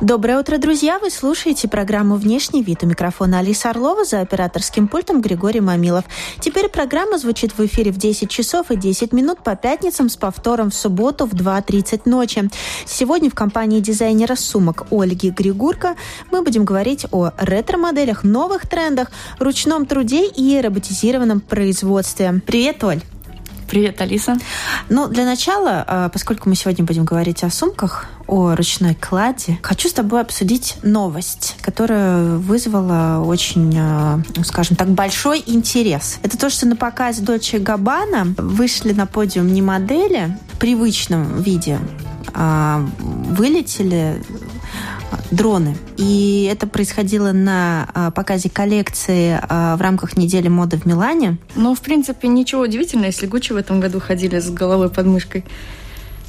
Доброе утро, друзья! Вы слушаете программу «Внешний вид». У микрофона Алиса Орлова, за операторским пультом Григорий Мамилов. Теперь программа звучит в эфире в 10 часов и 10 минут по пятницам с повтором в субботу в 2:30 ночи. Сегодня в компании дизайнера сумок Ольги Григурко мы будем говорить о ретро-моделях, новых трендах, ручном труде и роботизированном производстве. Привет, Оль! Привет, Алиса. Ну, для начала, поскольку мы сегодня будем говорить о сумках, о ручной клади, хочу с тобой обсудить новость, которая вызвала очень, скажем так, большой интерес. Это то, что на показе Dolce & Gabbana вышли на подиум не модели в привычном виде, а вылетели дроны. И это происходило на показе коллекции в рамках недели моды в Милане. Ну, в принципе, ничего удивительного, если Gucci в этом году ходили с головой под мышкой.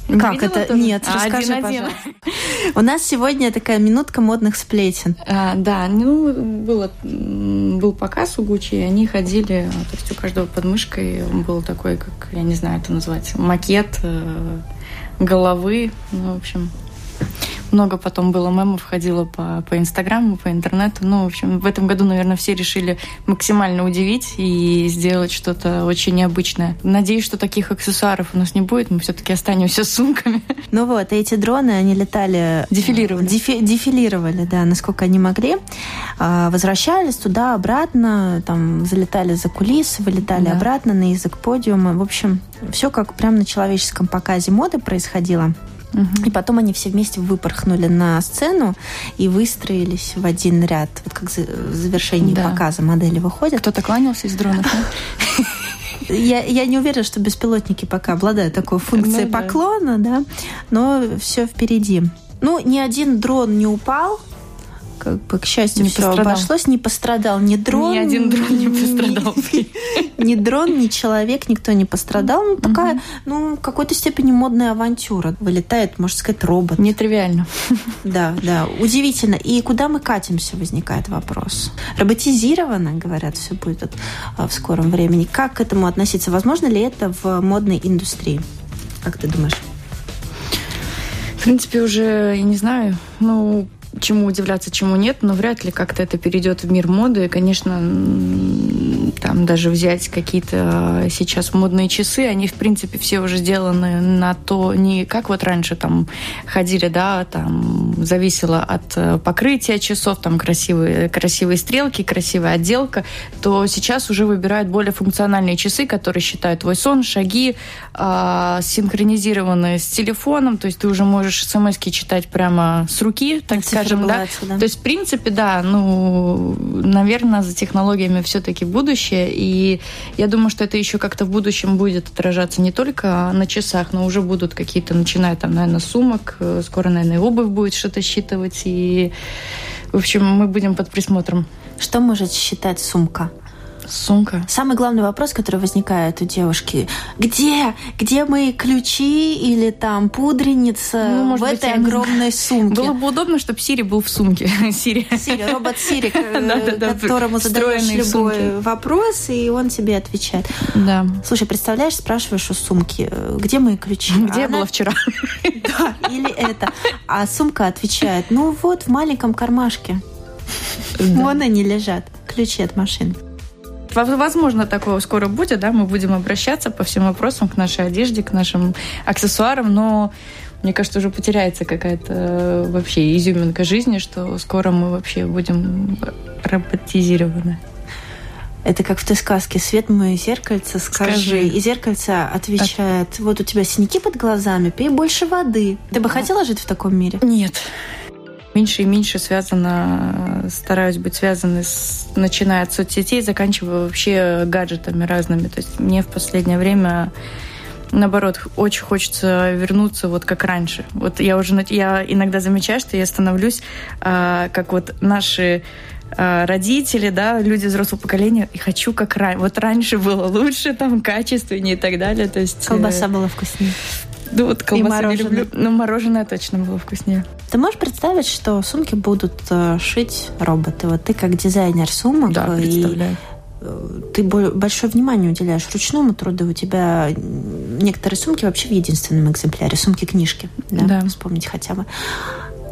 Не как это? Тоже? Нет, расскажи, пожалуйста. У нас сегодня такая минутка модных сплетен. Да, ну, был показ у Gucci, и они ходили, то есть у каждого под мышкой был такой, как, я не знаю, это назвать, макет головы, ну, в общем... Много потом было мемов, ходило по Инстаграму, по интернету. Ну, в общем, в этом году, наверное, все решили максимально удивить и сделать что-то очень необычное. Надеюсь, что таких аксессуаров у нас не будет. Мы все-таки останемся с сумками. Ну вот, эти дроны, они летали... Дефилировали, да, насколько они могли. Возвращались туда, обратно, там, залетали за кулисы, вылетали обратно на язык подиума. В общем, все как прямо на человеческом показе моды происходило. И потом они все вместе выпорхнули на сцену и выстроились в один ряд. Вот как в завершении показа модели выходят. Кто-то кланялся из дронов, да? Я не уверена, что беспилотники пока обладают такой функцией поклона, да, но все впереди. Ну, ни один дрон не упал. Как бы, к счастью, все обошлось. Не пострадал ни дрон. Ни один дрон не пострадал. Ни дрон, ни человек, никто не пострадал. Ну, такая, ну, в какой-то степени модная авантюра. Вылетает, можно сказать, робот. Нетривиально. Да. Удивительно. И куда мы катимся, возникает вопрос. Роботизировано, говорят, все будет в скором времени. Как к этому относиться? Возможно ли это в модной индустрии? Как ты думаешь? В принципе, уже, я не знаю, ну... чему удивляться, чему нет, но вряд ли как-то это перейдет в мир моды. И, конечно, там даже взять какие-то сейчас модные часы, они, в принципе, все уже сделаны на то, не как вот раньше там ходили, да, там зависело от покрытия часов, там красивые стрелки, красивая отделка, то сейчас уже выбирают более функциональные часы, которые считают твой сон, шаги, синхронизированные с телефоном, то есть ты уже можешь смс-ки читать прямо с руки, так сказать. Да? Да. То есть, в принципе, да, ну, наверное, за технологиями все-таки будущее, и я думаю, что это еще как-то в будущем будет отражаться не только на часах, но уже будут какие-то, начиная там, наверное, сумок, скоро, наверное, и обувь будет что-то считывать, и, в общем, мы будем под присмотром. Что может считать сумка? Сумка. Самый главный вопрос, который возникает у девушки. Где мои ключи или там пудреница в этой огромной сумке? Было бы удобно, чтобы Siri был в сумке. Siri, робот Siri, которому задаешь любой вопрос, и он тебе отвечает. Да. Слушай, представляешь, спрашиваешь у сумки, где мои ключи? Где я была вчера? Да, или это. А сумка отвечает, ну вот, в маленьком кармашке. Вон они лежат, ключи от машины. Возможно, такое скоро будет, да, мы будем обращаться по всем вопросам к нашей одежде, к нашим аксессуарам, но, мне кажется, уже потеряется какая-то вообще изюминка жизни, что скоро мы вообще будем роботизированы. Это как в той сказке «Свет мое зеркальце, скажи». И зеркальце отвечает, вот у тебя синяки под глазами, пей больше воды. Ты бы хотела жить в таком мире? Нет. Меньше и меньше стараюсь быть связанной, начиная от соцсетей, заканчивая вообще гаджетами разными. То есть мне в последнее время, наоборот, очень хочется вернуться вот как раньше. Вот я иногда замечаю, что я становлюсь как вот наши родители, да, люди взрослого поколения, и хочу как раньше. Вот раньше было лучше, там, качественнее и так далее. То есть, колбаса была вкуснее. Ну, вот колбаса не люблю. Но мороженое точно было вкуснее. Ты можешь представить, что сумки будут шить роботы? Вот ты как дизайнер сумок. Да, представляю. Ты большое внимание уделяешь ручному труду. У тебя некоторые сумки вообще в единственном экземпляре. Сумки-книжки, да? Вспомнить хотя бы.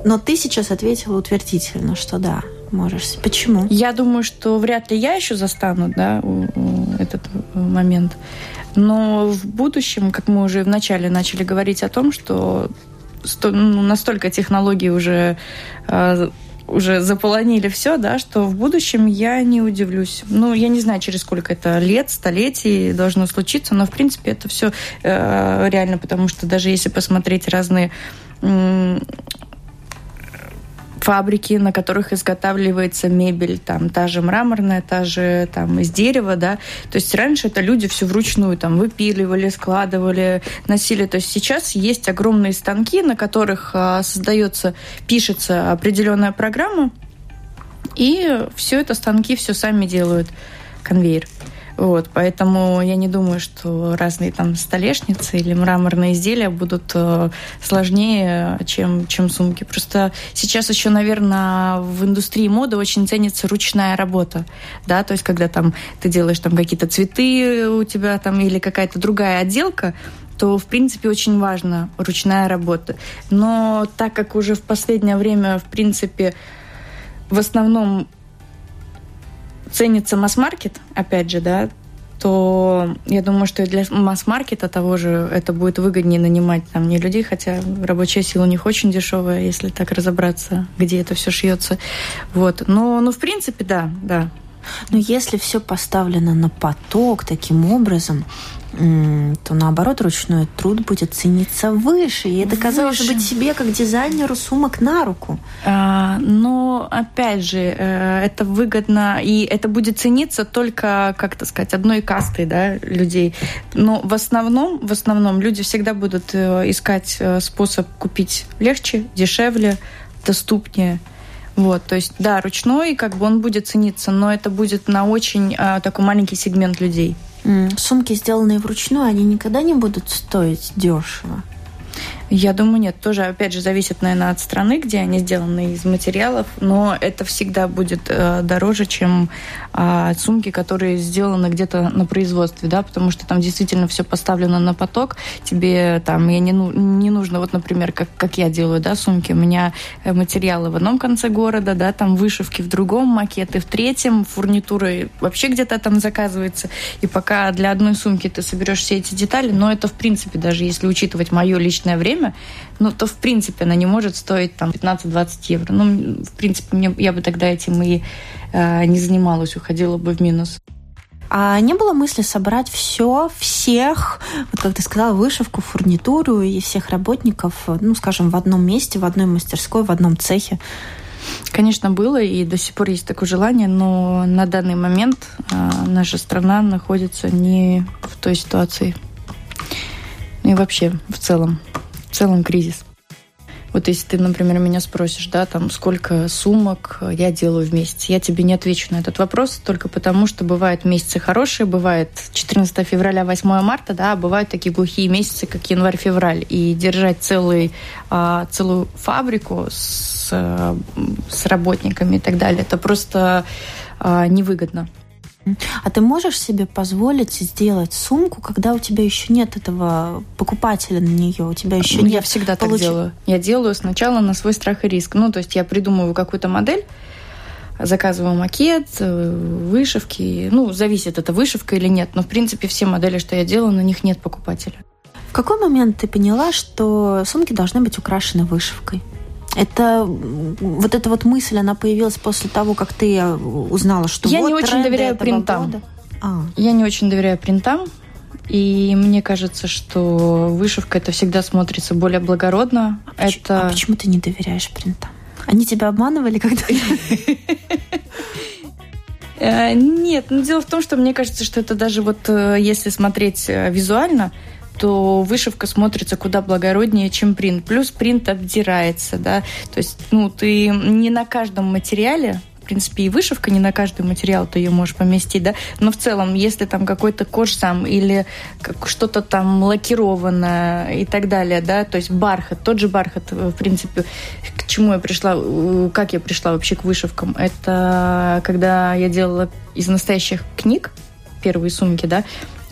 Но ты сейчас ответила утвердительно, что да, можешь. Почему? Я думаю, что вряд ли я еще застану, да, этот момент. Но в будущем, как мы уже вначале начали говорить о том, что настолько технологии уже заполонили все, да, что в будущем я не удивлюсь. Ну, я не знаю, через сколько это лет, столетий должно случиться, но, в принципе, это все реально, потому что даже если посмотреть разные фабрики, на которых изготавливается мебель, там, та же мраморная, та же, там, из дерева, да, то есть раньше это люди все вручную, там, выпиливали, складывали, носили, то есть сейчас есть огромные станки, на которых пишется определенная программа, и все это станки все сами делают, конвейер. Вот, поэтому я не думаю, что разные там столешницы или мраморные изделия будут сложнее, чем сумки. Просто сейчас еще, наверное, в индустрии моды очень ценится ручная работа, да, то есть когда там ты делаешь там какие-то цветы у тебя там или какая-то другая отделка, то, в принципе, очень важна ручная работа. Но так как уже в последнее время, в принципе, в основном ценится масс-маркет, опять же, да, то я думаю, что и для масс-маркета того же это будет выгоднее нанимать там не людей, хотя рабочая сила у них очень дешевая, если так разобраться, где это все шьется. Вот. Но в принципе, да. Но если все поставлено на поток таким образом, то, наоборот, ручной труд будет цениться выше. И это, казалось бы, тебе, как дизайнеру, сумок на руку. Но, опять же, это выгодно, и это будет цениться только, одной кастой, да, людей. Но в основном люди всегда будут искать способ купить легче, дешевле, доступнее. Вот, то есть, да, ручной, он будет цениться, но это будет на очень такой маленький сегмент людей. Сумки, сделанные вручную, они никогда не будут стоить дешево? Я думаю, нет. Тоже, опять же, зависит, наверное, от страны, где они сделаны из материалов, но это всегда будет дороже, чем сумки, которые сделаны где-то на производстве, да, потому что там действительно все поставлено на поток. Тебе там не нужно, вот, например, как я делаю, да, сумки. У меня материалы в одном конце города, да, там вышивки в другом, макеты в третьем, фурнитура вообще где-то там заказывается. И пока для одной сумки ты соберешь все эти детали, но это, в принципе, даже если учитывать мое личное время, то, в принципе, она не может стоить там 15-20 евро. Ну, в принципе, я бы тогда этим и не занималась, уходила бы в минус. А не было мысли собрать всех, вот как ты сказала, вышивку, фурнитуру и всех работников, ну, скажем, в одном месте, в одной мастерской, в одном цехе? Конечно, было, и до сих пор есть такое желание, но на данный момент наша страна находится не в той ситуации. И вообще, в целом кризис. Вот если ты, например, меня спросишь, да, там, сколько сумок я делаю в месяц, я тебе не отвечу на этот вопрос только потому, что бывают месяцы хорошие, бывает 14 февраля, 8 марта, да, а бывают такие глухие месяцы, как январь-февраль. И держать целую фабрику с работниками и так далее, это просто невыгодно. А ты можешь себе позволить сделать сумку, когда у тебя еще нет этого покупателя на нее, у тебя еще нет? Я всегда так делаю. Я делаю сначала на свой страх и риск. Ну, то есть я придумываю какую-то модель, заказываю макет, вышивки. Ну, зависит, это вышивка или нет. Но, в принципе, все модели, что я делаю, на них нет покупателя. В какой момент ты поняла, что сумки должны быть украшены вышивкой? Эта мысль, она появилась после того, как ты узнала, что я не очень доверяю принтам. Я не очень доверяю принтам, и мне кажется, что вышивка это всегда смотрится более благородно. А почему ты не доверяешь принтам? Они тебя обманывали когда-то? Нет, дело в том, что мне кажется, что это даже вот если смотреть визуально, то вышивка смотрится куда благороднее, чем принт. Плюс принт обдирается, да. То есть, ты не на каждом материале принципе, и вышивка, не на каждый материал ты ее можешь поместить, да, но в целом, если там какой-то кожзам или что-то там лакированное и так далее, да, то есть бархат, тот же бархат, в принципе, к чему я пришла, как я пришла вообще к вышивкам, это когда я делала из настоящих книг первые сумки, да,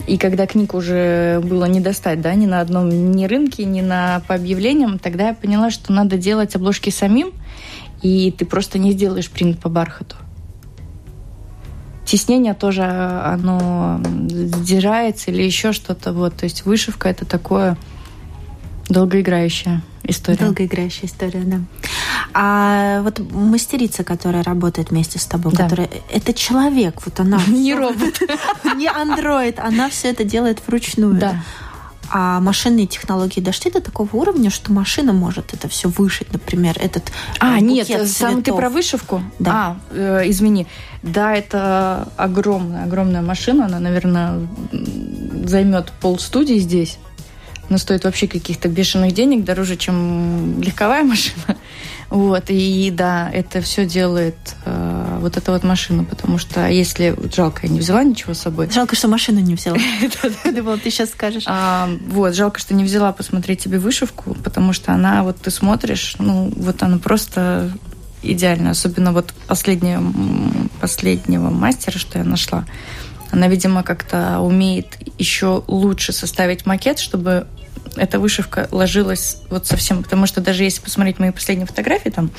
и когда книг уже было не достать, да, ни на одном, ни рынке, ни на, по объявлениям, тогда я поняла, что надо делать обложки самим, и ты просто не сделаешь принт по бархату. Теснение тоже, оно сдирается или еще что-то, вот, то есть вышивка — это такое долгоиграющая история. Долгоиграющая история, да. А вот мастерица, которая работает вместе с тобой, да, которая, это человек, вот она... Не робот. Не андроид, она все это делает вручную. Да. А машинные технологии дошли до такого уровня, что машина может это все вышить, например, этот букет цветов. Нет, сам ты про вышивку? Да. Извини. Да, это огромная машина, она, наверное, займет полстудии здесь. Но стоит вообще каких-то бешеных денег, дороже, чем легковая машина. Вот, и да, это все делает вот эта вот машина, потому что если... Жалко, я не взяла ничего с собой. Жалко, что машину не взяла. Думала, ты сейчас скажешь. Вот, жалко, что не взяла посмотреть тебе вышивку, потому что она, вот ты смотришь, ну, вот она просто идеальна. Особенно вот последнего мастера, что я нашла. Она, видимо, как-то умеет еще лучше составить макет, чтобы эта вышивка ложилась вот совсем. Потому что даже если посмотреть мои последние фотографии, там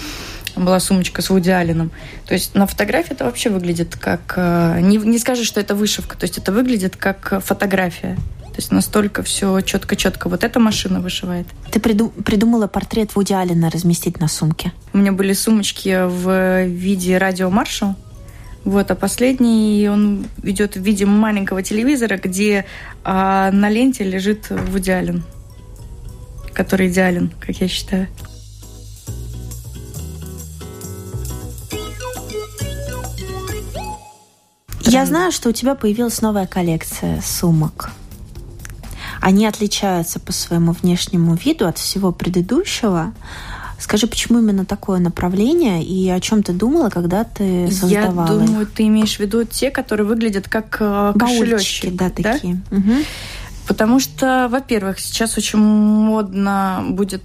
была сумочка с Вуди Алленом, то есть на фотографии это вообще выглядит как... Не скажешь, что это вышивка. То есть это выглядит как фотография. То есть настолько все четко-четко. Вот эта машина вышивает. Ты придумала портрет Вуди Аллена разместить на сумке? У меня были сумочки в виде радио Маршал. Вот, а последний он идет в виде маленького телевизора, где на ленте лежит Вуди Аллен, который идеален, как я считаю. Я знаю, что у тебя появилась новая коллекция сумок. Они отличаются по своему внешнему виду от всего предыдущего. Скажи, почему именно такое направление и о чем ты думала, когда ты создавала? Я думаю, ты имеешь в виду те, которые выглядят как кошелечки, да, такие. Да? Угу. Потому что, во-первых, сейчас очень модно будет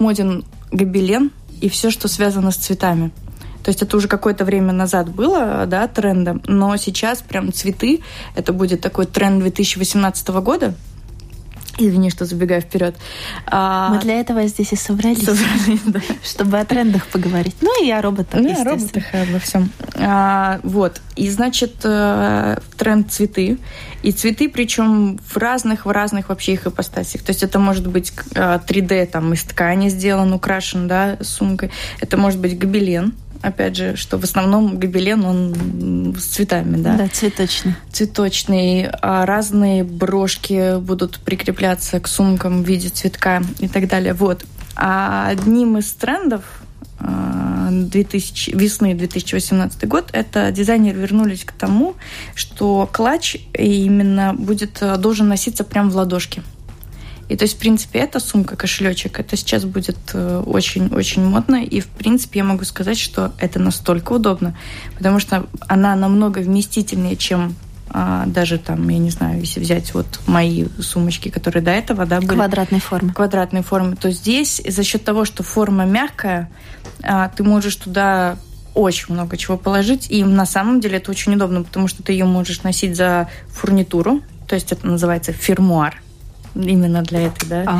моден гобелен и все, что связано с цветами. То есть это уже какое-то время назад было, да, трендом, но сейчас прям цветы, это будет такой тренд 2018 года. Извини, что забегаю вперед. Мы для этого здесь и собрались, да. Чтобы о трендах поговорить. Ну и о роботах, естественно. Ну, о роботах и обо всем. Вот. И, значит, тренд цветы. И цветы, причем в разных вообще их ипостасях. То есть это может быть 3D, там, из ткани сделан, украшен, да, сумкой. Это может быть гобелен. Опять же, что в основном гобелен, он с цветами, да? Да, цветочный. Цветочный. Разные брошки будут прикрепляться к сумкам в виде цветка и так далее. Вот. А одним из трендов весны 2018 год, это дизайнеры вернулись к тому, что клатч именно должен носиться прямо в ладошке. И то есть, в принципе, эта сумка, кошелечек, это сейчас будет очень-очень модно. И, в принципе, я могу сказать, что это настолько удобно, потому что она намного вместительнее, чем даже там, я не знаю, если взять вот мои сумочки, которые до этого, да, были. Квадратной формы. То здесь за счет того, что форма мягкая, ты можешь туда очень много чего положить. И на самом деле это очень удобно, потому что ты ее можешь носить за фурнитуру. То есть это называется фермуар. Именно для этого, да?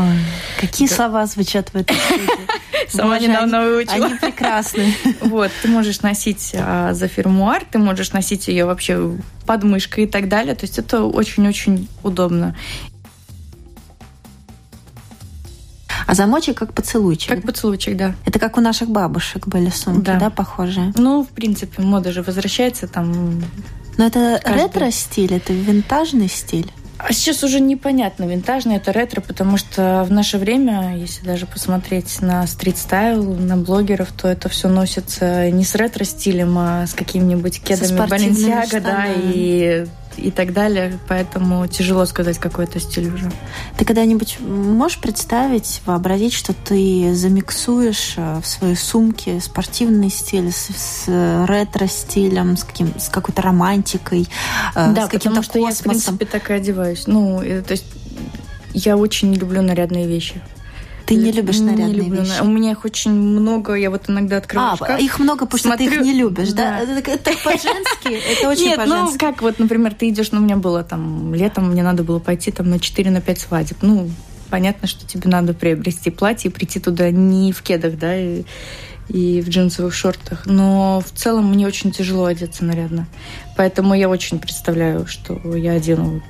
Какие слова звучат в этой студии? Сама недавно выучила. Они прекрасны. Вот, ты можешь носить за фермуар, ты можешь носить ее вообще под мышкой и так далее. То есть это очень-очень удобно. А замочек как поцелуйчик? Как поцелуйчик, да. Это как у наших бабушек были сумки, да, похожие? Ну, в принципе, мода же возвращается там. Но это ретро-стиль, это винтажный стиль? А сейчас уже непонятно, винтажный это ретро, потому что в наше время, если даже посмотреть на стрит-стайл, на блогеров, то это все носится не с ретро-стилем, а с какими-нибудь кедами Balenciaga, да, и и так далее. Поэтому тяжело сказать какой-то стиль уже. Ты когда-нибудь можешь представить, вообразить, что ты замиксуешь в своей сумке спортивный стиль с ретро-стилем, с какой-то романтикой, да, с каким-то космосом? Да, потому что я, в принципе, так и одеваюсь. Ну, то есть я очень не люблю нарядные вещи. Ты не любишь нарядные вещи? У меня их очень много, я вот иногда открываю шкаф. Их много, потому смотрю, что ты их не любишь, да? Это по-женски, это очень по-женски. Нет, ну как вот, например, ты идешь, ну у меня было там летом, мне надо было пойти там на 4-5 свадеб. Ну, понятно, что тебе надо приобрести платье и прийти туда не в кедах, да, и в джинсовых шортах. Но в целом мне очень тяжело одеться нарядно. Поэтому я очень представляю, что я одену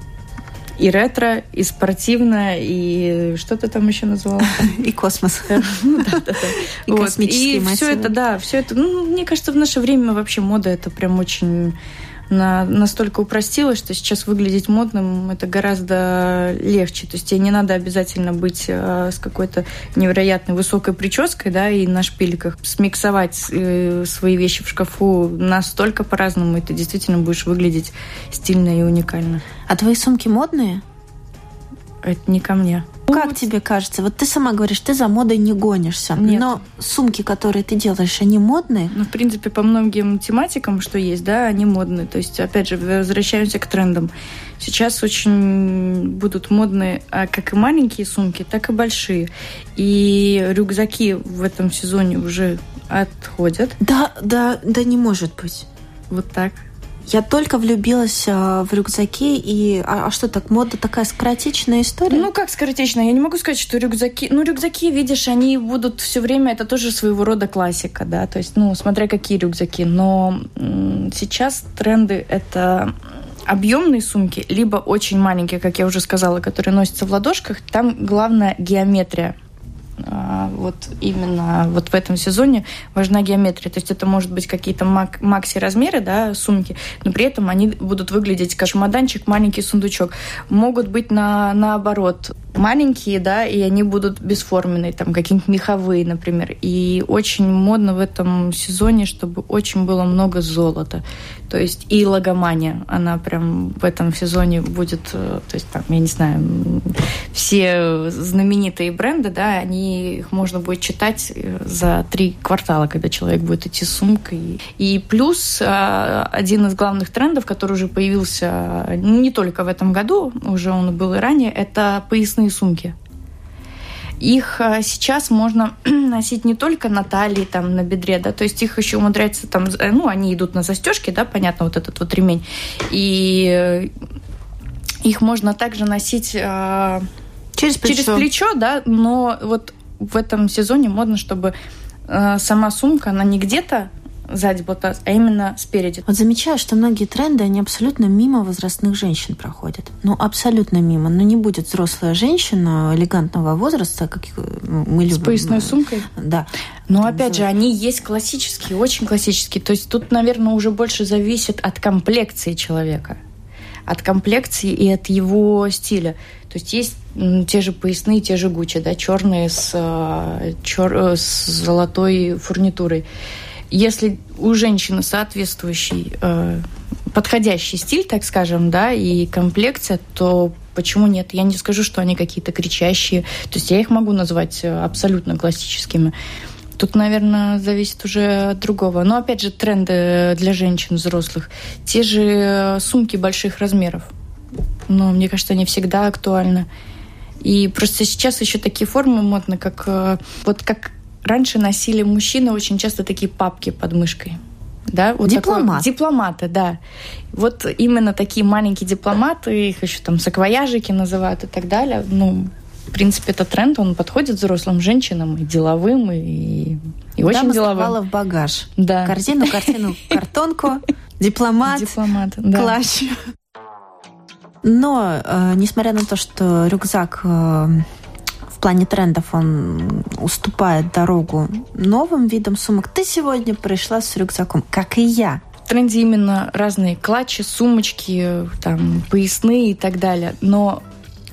и ретро, и спортивно, и что ты там еще назвала? И космос. И космические мотивы. И все это, да, все это. Ну, мне кажется, в наше время вообще мода это прям очень настолько упростилась, что сейчас выглядеть модным это гораздо легче. То есть тебе не надо обязательно быть с какой-то невероятной высокой прической, да, и на шпильках. Смиксовать свои вещи в шкафу настолько по-разному, и ты действительно будешь выглядеть стильно и уникально. А твои сумки модные? Это не ко мне. Как тебе кажется? Вот ты сама говоришь, ты за модой не гонишься. Нет. Но сумки, которые ты делаешь, они модные? Ну, в принципе, по многим тематикам, что есть, да, они модные. То есть, опять же, возвращаемся к трендам. Сейчас очень будут модные как и маленькие сумки, так и большие. И рюкзаки в этом сезоне уже отходят. Да, не может быть. Вот так. Я только влюбилась в рюкзаки, и... А что так, мода такая скоротечная история? Ну, как скоротечная? Я не могу сказать, что рюкзаки... Ну, рюкзаки, видишь, они будут все время... Это тоже своего рода классика, да? То есть, ну, смотря какие рюкзаки. Но сейчас тренды — это... объемные сумки, либо очень маленькие, как я уже сказала, которые носятся в ладошках. Там главное геометрия. Вот именно вот в этом сезоне важна геометрия. То есть это может быть какие-то макси-размеры, да, сумки, но при этом они будут выглядеть как чемоданчик, маленький сундучок. Могут быть наоборот маленькие, да, и они будут бесформенные, там какие-нибудь меховые, например. И очень модно в этом сезоне, чтобы очень было много золота. То есть и логомания, она прям в этом сезоне будет, то есть там, я не знаю, все знаменитые бренды, да, они, их можно будет читать за 3 квартала, когда человек будет идти с сумкой. И плюс один из главных трендов, который уже появился не только в этом году, уже он был и ранее, это поясные сумки. Их сейчас можно носить не только на талии, там, на бедре, да, то есть их еще умудряется там, ну, они идут на застежке, да, понятно, вот этот вот ремень. И их можно также носить через плечо, да, но вот в этом сезоне модно, чтобы сама сумка, она не где-то сзади была, а именно спереди. Вот замечаю, что многие тренды, они абсолютно мимо возрастных женщин проходят. Ну, абсолютно мимо. Но не будет взрослая женщина элегантного возраста, как мы любим. С поясной сумкой? Да. Но, опять же, они есть классические, очень классические. То есть тут, наверное, уже больше зависит от комплекции человека. От комплекции и от его стиля. То есть есть те же поясные, те же Gucci, да, черные с золотой фурнитурой. Если у женщины соответствующий, подходящий стиль, так скажем, да, и комплекция, то почему нет? Я не скажу, что они какие-то кричащие. То есть я их могу назвать абсолютно классическими. Тут, наверное, зависит уже от другого. Но, опять же, тренды для женщин взрослых. Те же сумки больших размеров. Но, мне кажется, они всегда актуальны. И просто сейчас еще такие формы модны, как... Вот как раньше носили мужчины очень часто такие папки под мышкой. Да? Вот дипломат. Дипломаты, да. Вот именно такие маленькие дипломаты, их еще там саквояжики называют и так далее. Ну, в принципе, этот тренд, он подходит взрослым женщинам, и деловым, и очень деловым. Дама склала в багаж. Да. Корзину, картонку, дипломат, клатч. Но, несмотря на то, что рюкзак в плане трендов, он уступает дорогу новым видам сумок, ты сегодня пришла с рюкзаком, как и я. В тренде именно разные клатчи, сумочки, там, поясные и так далее. Но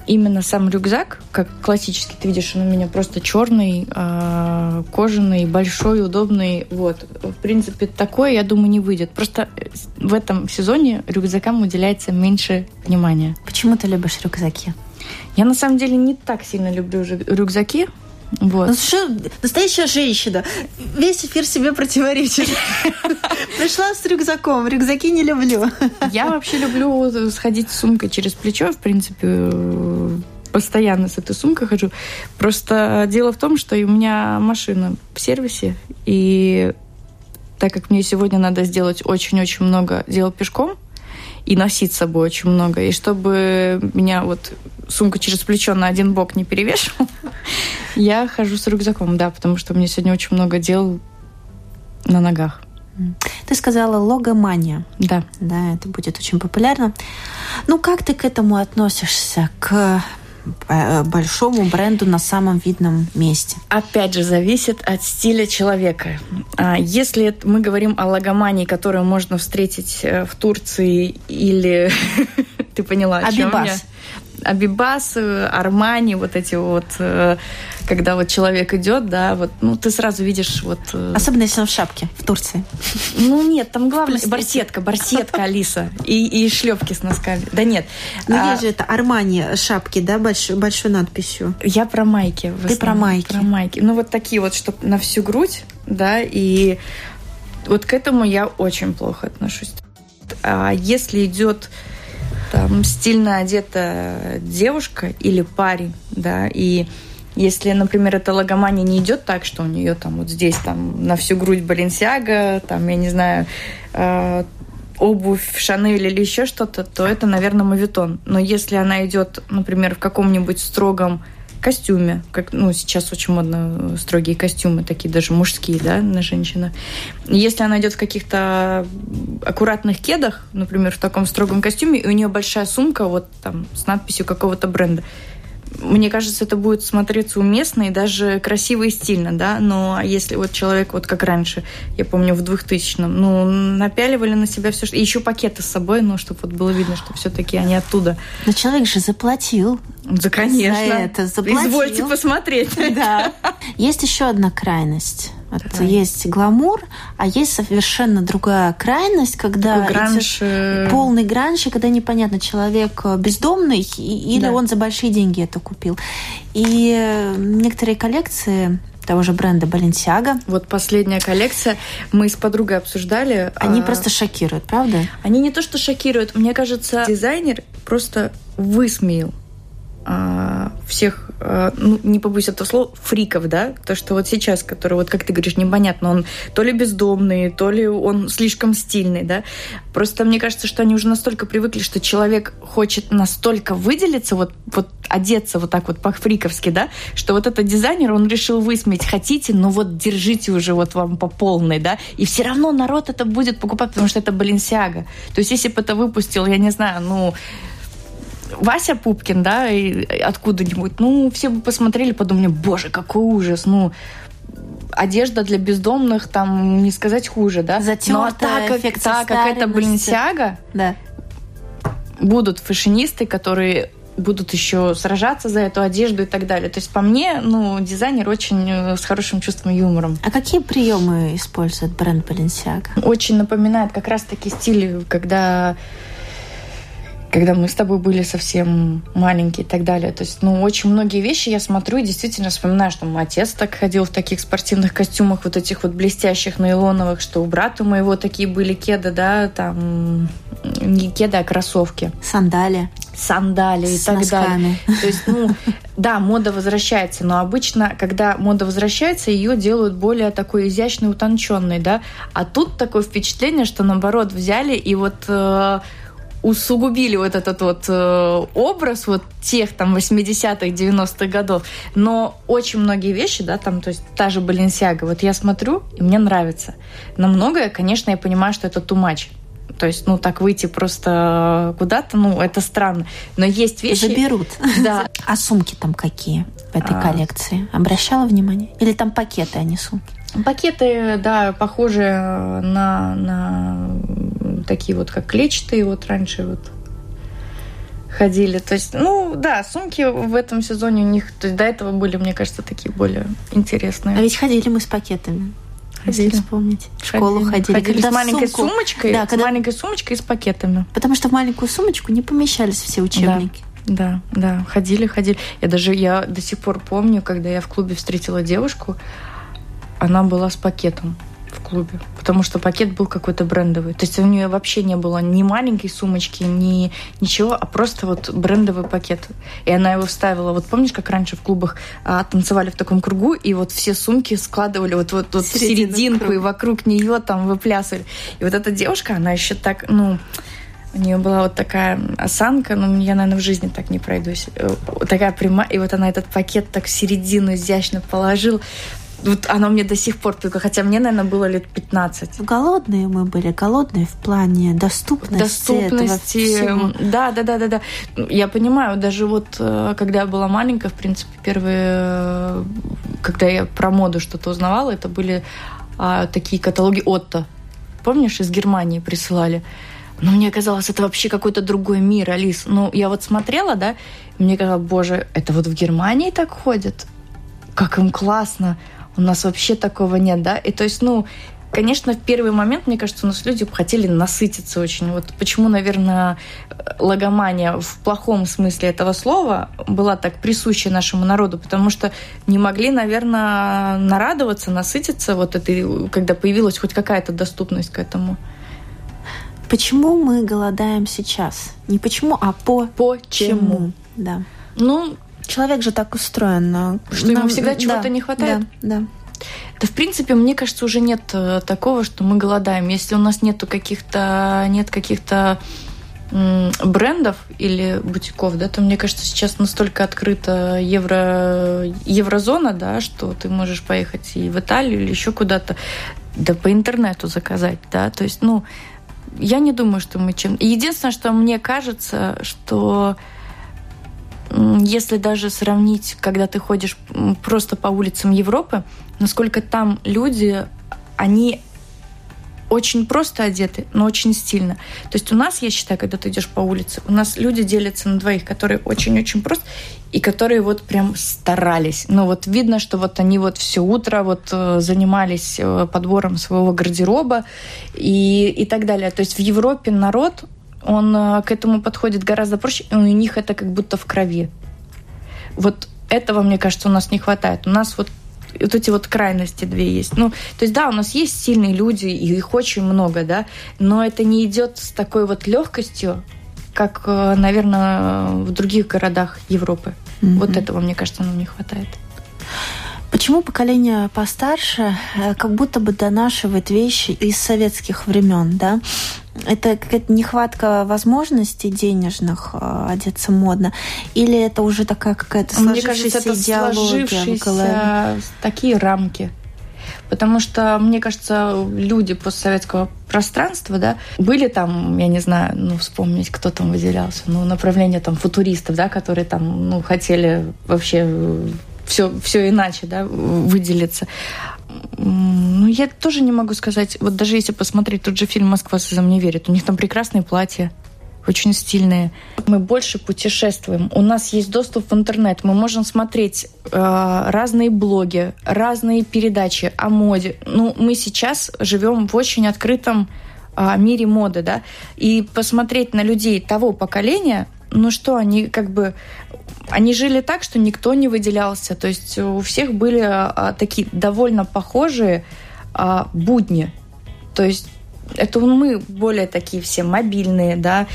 именно сам рюкзак, как классический, ты видишь, он у меня просто черный, кожаный, большой, удобный. Вот. В принципе, такое, я думаю, не выйдет. Просто в этом сезоне рюкзакам уделяется меньше внимания. Почему ты любишь рюкзаки? Я, на самом деле, не так сильно люблю рюкзаки. Вот. Ну, слушай, настоящая женщина. Весь эфир себе противоречит. Пришла с рюкзаком. Рюкзаки не люблю. Я вообще люблю сходить с сумкой через плечо. В принципе, постоянно с этой сумкой хожу. Просто дело в том, что у меня машина в сервисе. И так как мне сегодня надо сделать очень-очень много дел пешком, и носить с собой очень много. И чтобы меня вот сумка через плечо на один бок не перевешивала, я хожу с рюкзаком, да, потому что у меня сегодня очень много дел на ногах. Ты сказала логомания. Да. Да, это будет очень популярно. Ну, как ты к этому относишься, к большому бренду на самом видном месте? Опять же, зависит от стиля человека. Если мы говорим о логомании, которую можно встретить в Турции или... Ты поняла, о чем я? Абибас, Армани, вот эти вот, когда вот человек идет, да, вот, ну, ты сразу видишь вот... Особенно, если он в шапке, в Турции. Ну, нет, там главное... Барсетка, Алиса. И шлепки с носками. Да нет. Ну, есть же это Армани шапки, да, большой надписью. Я про майки. Ты про майки. Про майки. Ну, вот такие вот, чтобы на всю грудь, да, и вот к этому я очень плохо отношусь. А если идет... Там стильно одета девушка или парень, да, и если, например, эта логомания не идет так, что у нее там вот здесь там на всю грудь Balenciaga, там, я не знаю, обувь Шанель или еще что-то, то это, наверное, Мавитон. Но если она идет, например, в каком-нибудь строгом костюме, как, ну, сейчас очень модно строгие костюмы, такие даже мужские, да, на женщинах. Если она идет в каких-то аккуратных кедах, например, в таком строгом костюме, и у нее большая сумка вот там с надписью какого-то бренда, мне кажется, это будет смотреться уместно и даже красиво и стильно, да, но если вот человек, вот как раньше, я помню, в 2000-м, ну, напяливали на себя все, и еще пакеты с собой, ну, чтобы вот было видно, что все-таки они оттуда. Но человек же заплатил. Да, конечно. За это заплатил. Извольте посмотреть. Да. Есть еще одна крайность. Вот есть гламур, а есть совершенно другая крайность, когда гранж... полный гранж, и когда непонятно, человек бездомный или да. Он за большие деньги это купил. И некоторые коллекции того же бренда Balenciaga. Вот последняя коллекция. Мы с подругой обсуждали. Они просто шокируют, правда? Они не то, что шокируют. Мне кажется, дизайнер просто высмеял всех, ну, не побоюсь этого слова, фриков, да, то, что вот сейчас, который, вот как ты говоришь, непонятно, он то ли бездомный, то ли он слишком стильный, да, просто мне кажется, что они уже настолько привыкли, что человек хочет настолько выделиться, вот одеться вот так вот по-фриковски, да, что вот этот дизайнер, он решил высмеять, хотите, но вот держите уже вот вам по полной, да, и все равно народ это будет покупать, потому что это Balenciaga, то есть если бы это выпустил, я не знаю, ну, Вася Пупкин, да, и откуда-нибудь, ну, все бы посмотрели, подумали, боже, какой ужас, ну, одежда для бездомных, там, не сказать хуже, да. Затертая, эффект состаренности. Так как это Balenciaga, да. Будут фэшинисты, которые будут еще сражаться за эту одежду и так далее. То есть, по мне, ну, дизайнер очень с хорошим чувством юмора. А какие приемы использует бренд Balenciaga? Очень напоминает как раз-таки стиль, когда мы с тобой были совсем маленькие и так далее. То есть, ну, очень многие вещи я смотрю и действительно вспоминаю, что мой отец так ходил в таких спортивных костюмах, вот этих вот блестящих нейлоновых, что у брата моего такие были кеды, да, там, не кеды, а кроссовки. Сандалии и так носками. Далее. То есть, ну, да, мода возвращается, но обычно, когда мода возвращается, ее делают более такой изящной, утонченной, да. А тут такое впечатление, что, наоборот, взяли и вот... усугубили вот этот вот образ вот тех там 80-х, 90-х годов. Но очень многие вещи, да, там, то есть та же Balenciaga, вот я смотрю, и мне нравится. Но многое, конечно, я понимаю, что это too much. То есть, ну, так выйти просто куда-то, ну, это странно. Но есть вещи... Заберут. Да. А сумки там какие в этой коллекции? Обращала внимание? Или там пакеты, а не сумки? Пакеты, да, похожи на такие вот, как клетчатые, вот раньше вот ходили. То есть, ну да, сумки в этом сезоне у них... То есть до этого были, мне кажется, такие более интересные. А ведь ходили мы с пакетами. Если вспомнить. В школу ходили. С маленькой сумочкой, да, с маленькой сумочкой и с пакетами. Потому что в маленькую сумочку не помещались все учебники. Да, да, да. Ходили. Я до сих пор помню, когда я в клубе встретила девушку, она была с пакетом в клубе, потому что пакет был какой-то брендовый. То есть у нее вообще не было ни маленькой сумочки, ни ничего, а просто вот брендовый пакет. И она его вставила. Вот помнишь, как раньше в клубах танцевали в таком кругу, и вот все сумки складывали вот в серединку, и вокруг нее там выплясывали. И вот эта девушка, она еще так, ну... У нее была вот такая осанка, но я, наверное, в жизни так не пройдусь. Такая прямая, и вот она этот пакет так в середину изящно положила. Вот она мне до сих пор только, хотя мне, наверное, было лет 15. Голодные мы были, голодные в плане доступности этого всего. Да. Я понимаю, даже вот когда я была маленькая, в принципе, первые, когда я про моду что-то узнавала, это были такие каталоги Otto. Помнишь, из Германии присылали? Но мне казалось, это вообще какой-то другой мир, Алис. Ну, я вот смотрела, да, и мне казалось, боже, это вот в Германии так ходят? Как им классно! У нас вообще такого нет, да? И то есть, ну, конечно, в первый момент, мне кажется, у нас люди хотели насытиться очень. Вот почему, наверное, логомания в плохом смысле этого слова была так присуща нашему народу, потому что не могли, наверное, нарадоваться, насытиться вот этой, когда появилась хоть какая-то доступность к этому. Почему мы голодаем сейчас? Не почему, а почему. Да. Ну, человек же так устроен. Что ему всегда чего-то не хватает? Да. Да, в принципе, мне кажется, уже нет такого, что мы голодаем. Если у нас нет каких-то брендов или бутиков, да, то, мне кажется, сейчас настолько открыта еврозона, да, что ты можешь поехать и в Италию, или еще куда-то, да по интернету заказать, да, то есть, ну, я не думаю, что мы чем... Единственное, что мне кажется, что если даже сравнить, когда ты ходишь просто по улицам Европы, насколько там люди, они очень просто одеты, но очень стильно. То есть у нас, я считаю, когда ты идешь по улице, у нас люди делятся на двоих, которые очень-очень просто и которые вот прям старались. Ну вот видно, что вот они вот все утро вот занимались подбором своего гардероба и так далее. То есть в Европе народ, он к этому подходит гораздо проще, и у них это как будто в крови. Вот этого, мне кажется, у нас не хватает. У нас вот эти вот крайности две есть. Ну, то есть, да, у нас есть сильные люди, и их очень много, да, но это не идет с такой вот легкостью, как, наверное, в других городах Европы. Mm-hmm. Вот этого, мне кажется, нам не хватает. Почему поколение постарше как будто бы донашивает вещи из советских времен, да? Это какая-то нехватка возможностей денежных одеться модно? Или это уже такая какая-то сложившаяся идеология в голове? Такие рамки. Потому что, мне кажется, люди постсоветского пространства, да, были там, я не знаю, ну, вспомнить, кто там выделялся, ну, направление там футуристов, да, которые там, ну, хотели вообще все иначе, да, выделиться. Ну, я тоже не могу сказать. Вот даже если посмотреть тот же фильм «Москва слезам не верит», у них там прекрасные платья, очень стильные. Мы больше путешествуем. У нас есть доступ в интернет. Мы можем смотреть разные блоги, разные передачи о моде. Ну, мы сейчас живем в очень открытом мире моды, да. И посмотреть на людей того поколения, ну что, они как бы... Они жили так, что никто не выделялся. То есть у всех были такие довольно похожие будни. То есть это мы более такие все мобильные, да,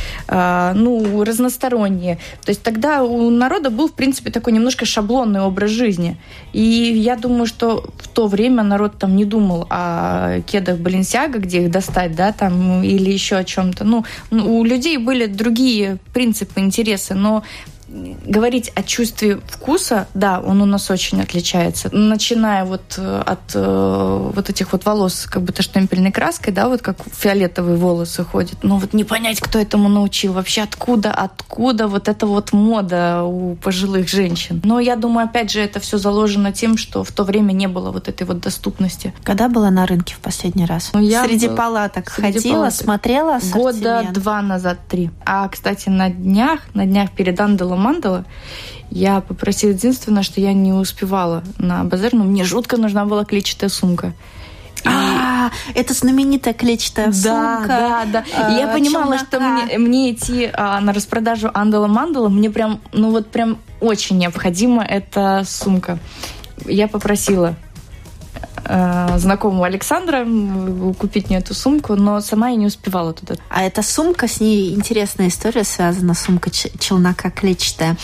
ну, разносторонние. То есть тогда у народа был, в принципе, такой немножко шаблонный образ жизни. И я думаю, что в то время народ там не думал о кедах Balenciaga, где их достать, да, там, или еще о чем-то. Ну, у людей были другие принципы, интересы, но говорить о чувстве вкуса, да, он у нас очень отличается. Начиная вот от вот этих вот волос, как будто штемпельной краской, да, вот как фиолетовые волосы ходят. Но вот не понять, кто этому научил. Вообще откуда вот эта вот мода у пожилых женщин. Но я думаю, опять же, это все заложено тем, что в то время не было вот этой вот доступности. Когда была на рынке в последний раз? Ну, я среди палаток ходила, палаток. Смотрела ассортимент. Года 2 назад, 3. А, кстати, на днях перед Андала-Мандала я попросила, единственное, что я не успевала на базар, но мне жутко нужна была клетчатая сумка. А, это знаменитая клетчатая сумка. Да. Я понимала, что мне идти на распродажу Андала-Мандала, мне прям, ну вот прям очень необходима эта сумка. Я попросила знакомого Александра купить мне эту сумку, но сама я не успевала туда. А эта сумка, с ней интересная история связана, сумка челнока клетчатая.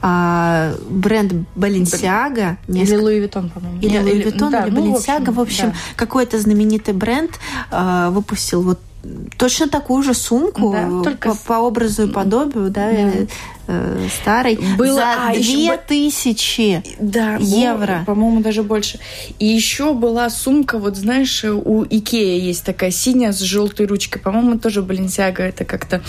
Бренд Balenciaga. Или Louis Vuitton, по-моему. Или Louis Vuitton, да, или Balenciaga. Ну, в общем, какой-то знаменитый бренд выпустил вот точно такую же сумку, да, только по образу и подобию, да. старой, было, за 2000 евро. По-моему, даже больше. И еще была сумка, вот знаешь, у IKEA есть такая синяя с желтой ручкой. По-моему, тоже Balenciaga это как-то...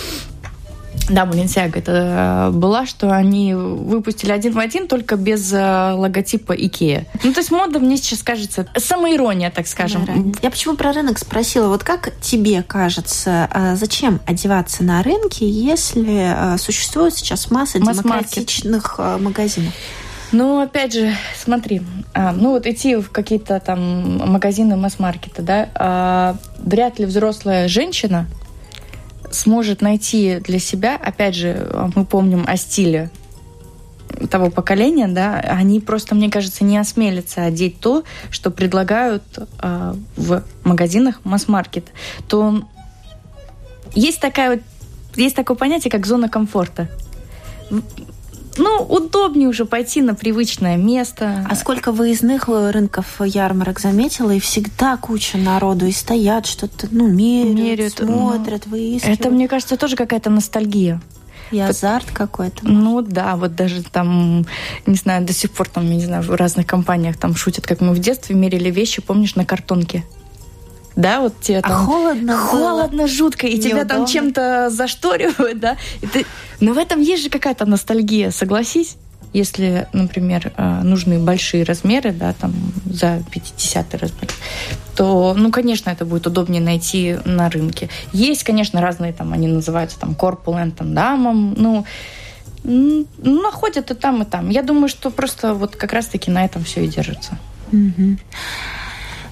Да, Balenciaga это была, что они выпустили один в один, только без логотипа IKEA. Ну, то есть мода, мне сейчас кажется, самоирония, так скажем. Самоирония. Я почему про рынок спросила, вот как тебе кажется, зачем одеваться на рынке, если существует сейчас масса демократичных магазинов? Ну, опять же, смотри, ну вот идти в какие-то там магазины масс-маркета, да, вряд ли взрослая женщина сможет найти для себя, опять же, мы помним о стиле того поколения, да, они просто, мне кажется, не осмелятся одеть то, что предлагают в магазинах масс-маркета. То есть такое понятие, как зона комфорта. Ну, удобнее уже пойти на привычное место. А сколько выездных рынков, ярмарок заметила, и всегда куча народу, и стоят, что-то, ну, меряют, смотрят, выискивают. Это, мне кажется, тоже какая-то ностальгия. И азарт какой-то. Ну да, вот даже там, не знаю, до сих пор там, я не знаю, в разных компаниях там шутят, как мы в детстве мерили вещи, помнишь, на картонке. Да, вот тебе там холодно, жутко, и неудобно. Тебя там чем-то зашторивают, да. Но в этом есть же какая-то ностальгия, согласись. Если, например, нужны большие размеры, да, там за 50-й размер, то, ну, конечно, это будет удобнее найти на рынке. Есть, конечно, разные, там, они называются там корпулентом, дамам, ну, находят и там, и там. Я думаю, что просто вот как раз-таки на этом все и держится. Mm-hmm.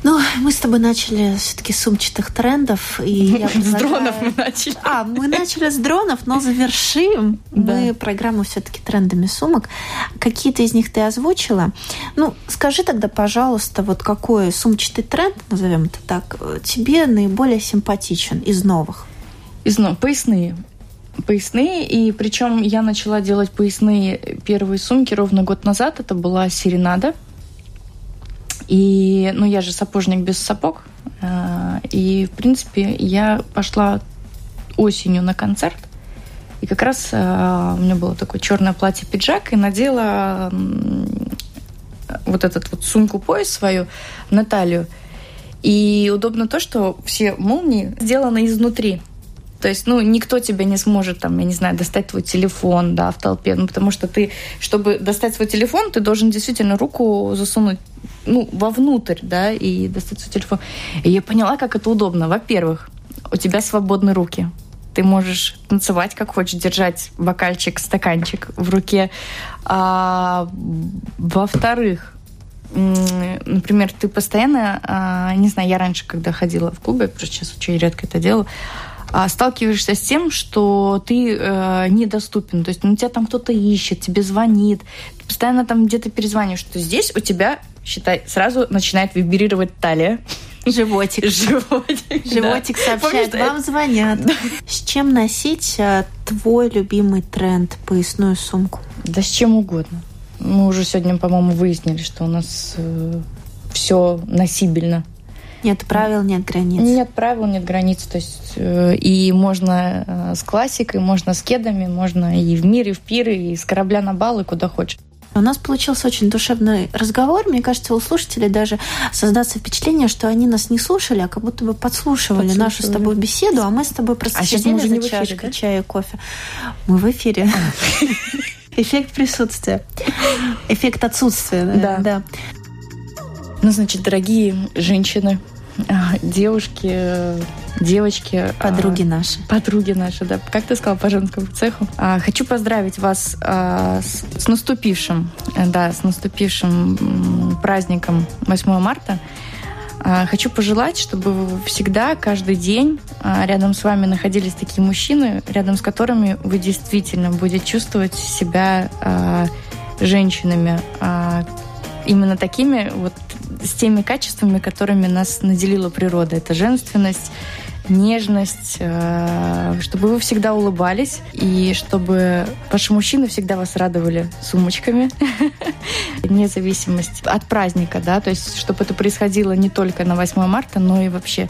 Ну, мы с тобой начали все-таки с сумчатых трендов. И с дронов мы начали. Мы начали с дронов, но завершим мы программу все-таки трендами сумок. Какие-то из них ты озвучила. Ну, скажи тогда, пожалуйста, вот какой сумчатый тренд, назовем это так, тебе наиболее симпатичен из новых? Из новых. Поясные, и причем я начала делать поясные первые сумки ровно год назад. Это была серенада. И, ну, я же сапожник без сапог, и, в принципе, я пошла осенью на концерт, и как раз у меня было такое черное платье-пиджак, и надела вот этот вот сумку-пояс свою на талию. И удобно то, что все молнии сделаны изнутри. То есть, ну, никто тебя не сможет, там, я не знаю, достать твой телефон, да, в толпе, ну, потому что ты, чтобы достать свой телефон, ты должен действительно руку засунуть, ну, вовнутрь, да, и достать свой телефон. И я поняла, как это удобно. Во-первых, у тебя свободны руки. Ты можешь танцевать, как хочешь, держать бокальчик, стаканчик в руке. Во-вторых, например, ты постоянно, не знаю, я раньше, когда ходила в клубы, просто сейчас очень редко это делала, сталкиваешься с тем, что ты недоступен. То есть тебя там кто-то ищет, тебе звонит, ты постоянно там где-то перезваниваешь, что здесь у тебя, считай, сразу начинает вибрировать талия. Животик сообщает, вам звонят. С чем носить твой любимый тренд, поясную сумку? Да с чем угодно. Мы уже сегодня, по-моему, выяснили, что у нас все носибельно. Нет правил, нет границ. Нет правил, нет границ. То есть и можно с классикой, можно с кедами, можно и в мир, и в пир, и с корабля на бал, и куда хочешь. У нас получился очень душевный разговор. Мне кажется, у слушателей даже создастся впечатление, что они нас не слушали, а как будто бы подслушивали нашу с тобой беседу, а мы с тобой просто сидели за чашкой чая и кофе. Мы в эфире. Эффект присутствия. Эффект отсутствия. Да. Ну, значит, дорогие женщины, девушки, девочки. Подруги наши, да. Как ты сказала, по женскому цеху. Хочу поздравить вас с наступившим праздником 8 марта. Хочу пожелать, чтобы всегда, каждый день рядом с вами находились такие мужчины, рядом с которыми вы действительно будете чувствовать себя женщинами. Именно такими, вот с теми качествами, которыми нас наделила природа. Это женственность, нежность, чтобы вы всегда улыбались и чтобы ваши мужчины всегда вас радовали сумочками, вне зависимости от праздника, да, то есть чтобы это происходило не только на 8 марта, но и вообще.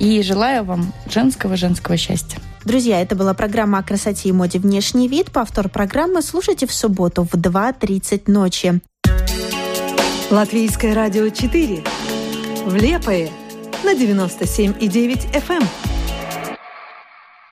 И желаю вам женского счастья. Друзья, это была программа о красоте и моде «Внешний вид». Повтор программы слушайте в субботу в 2:30 ночи. Латвийское радио 4. Влепое на 97,9 FM.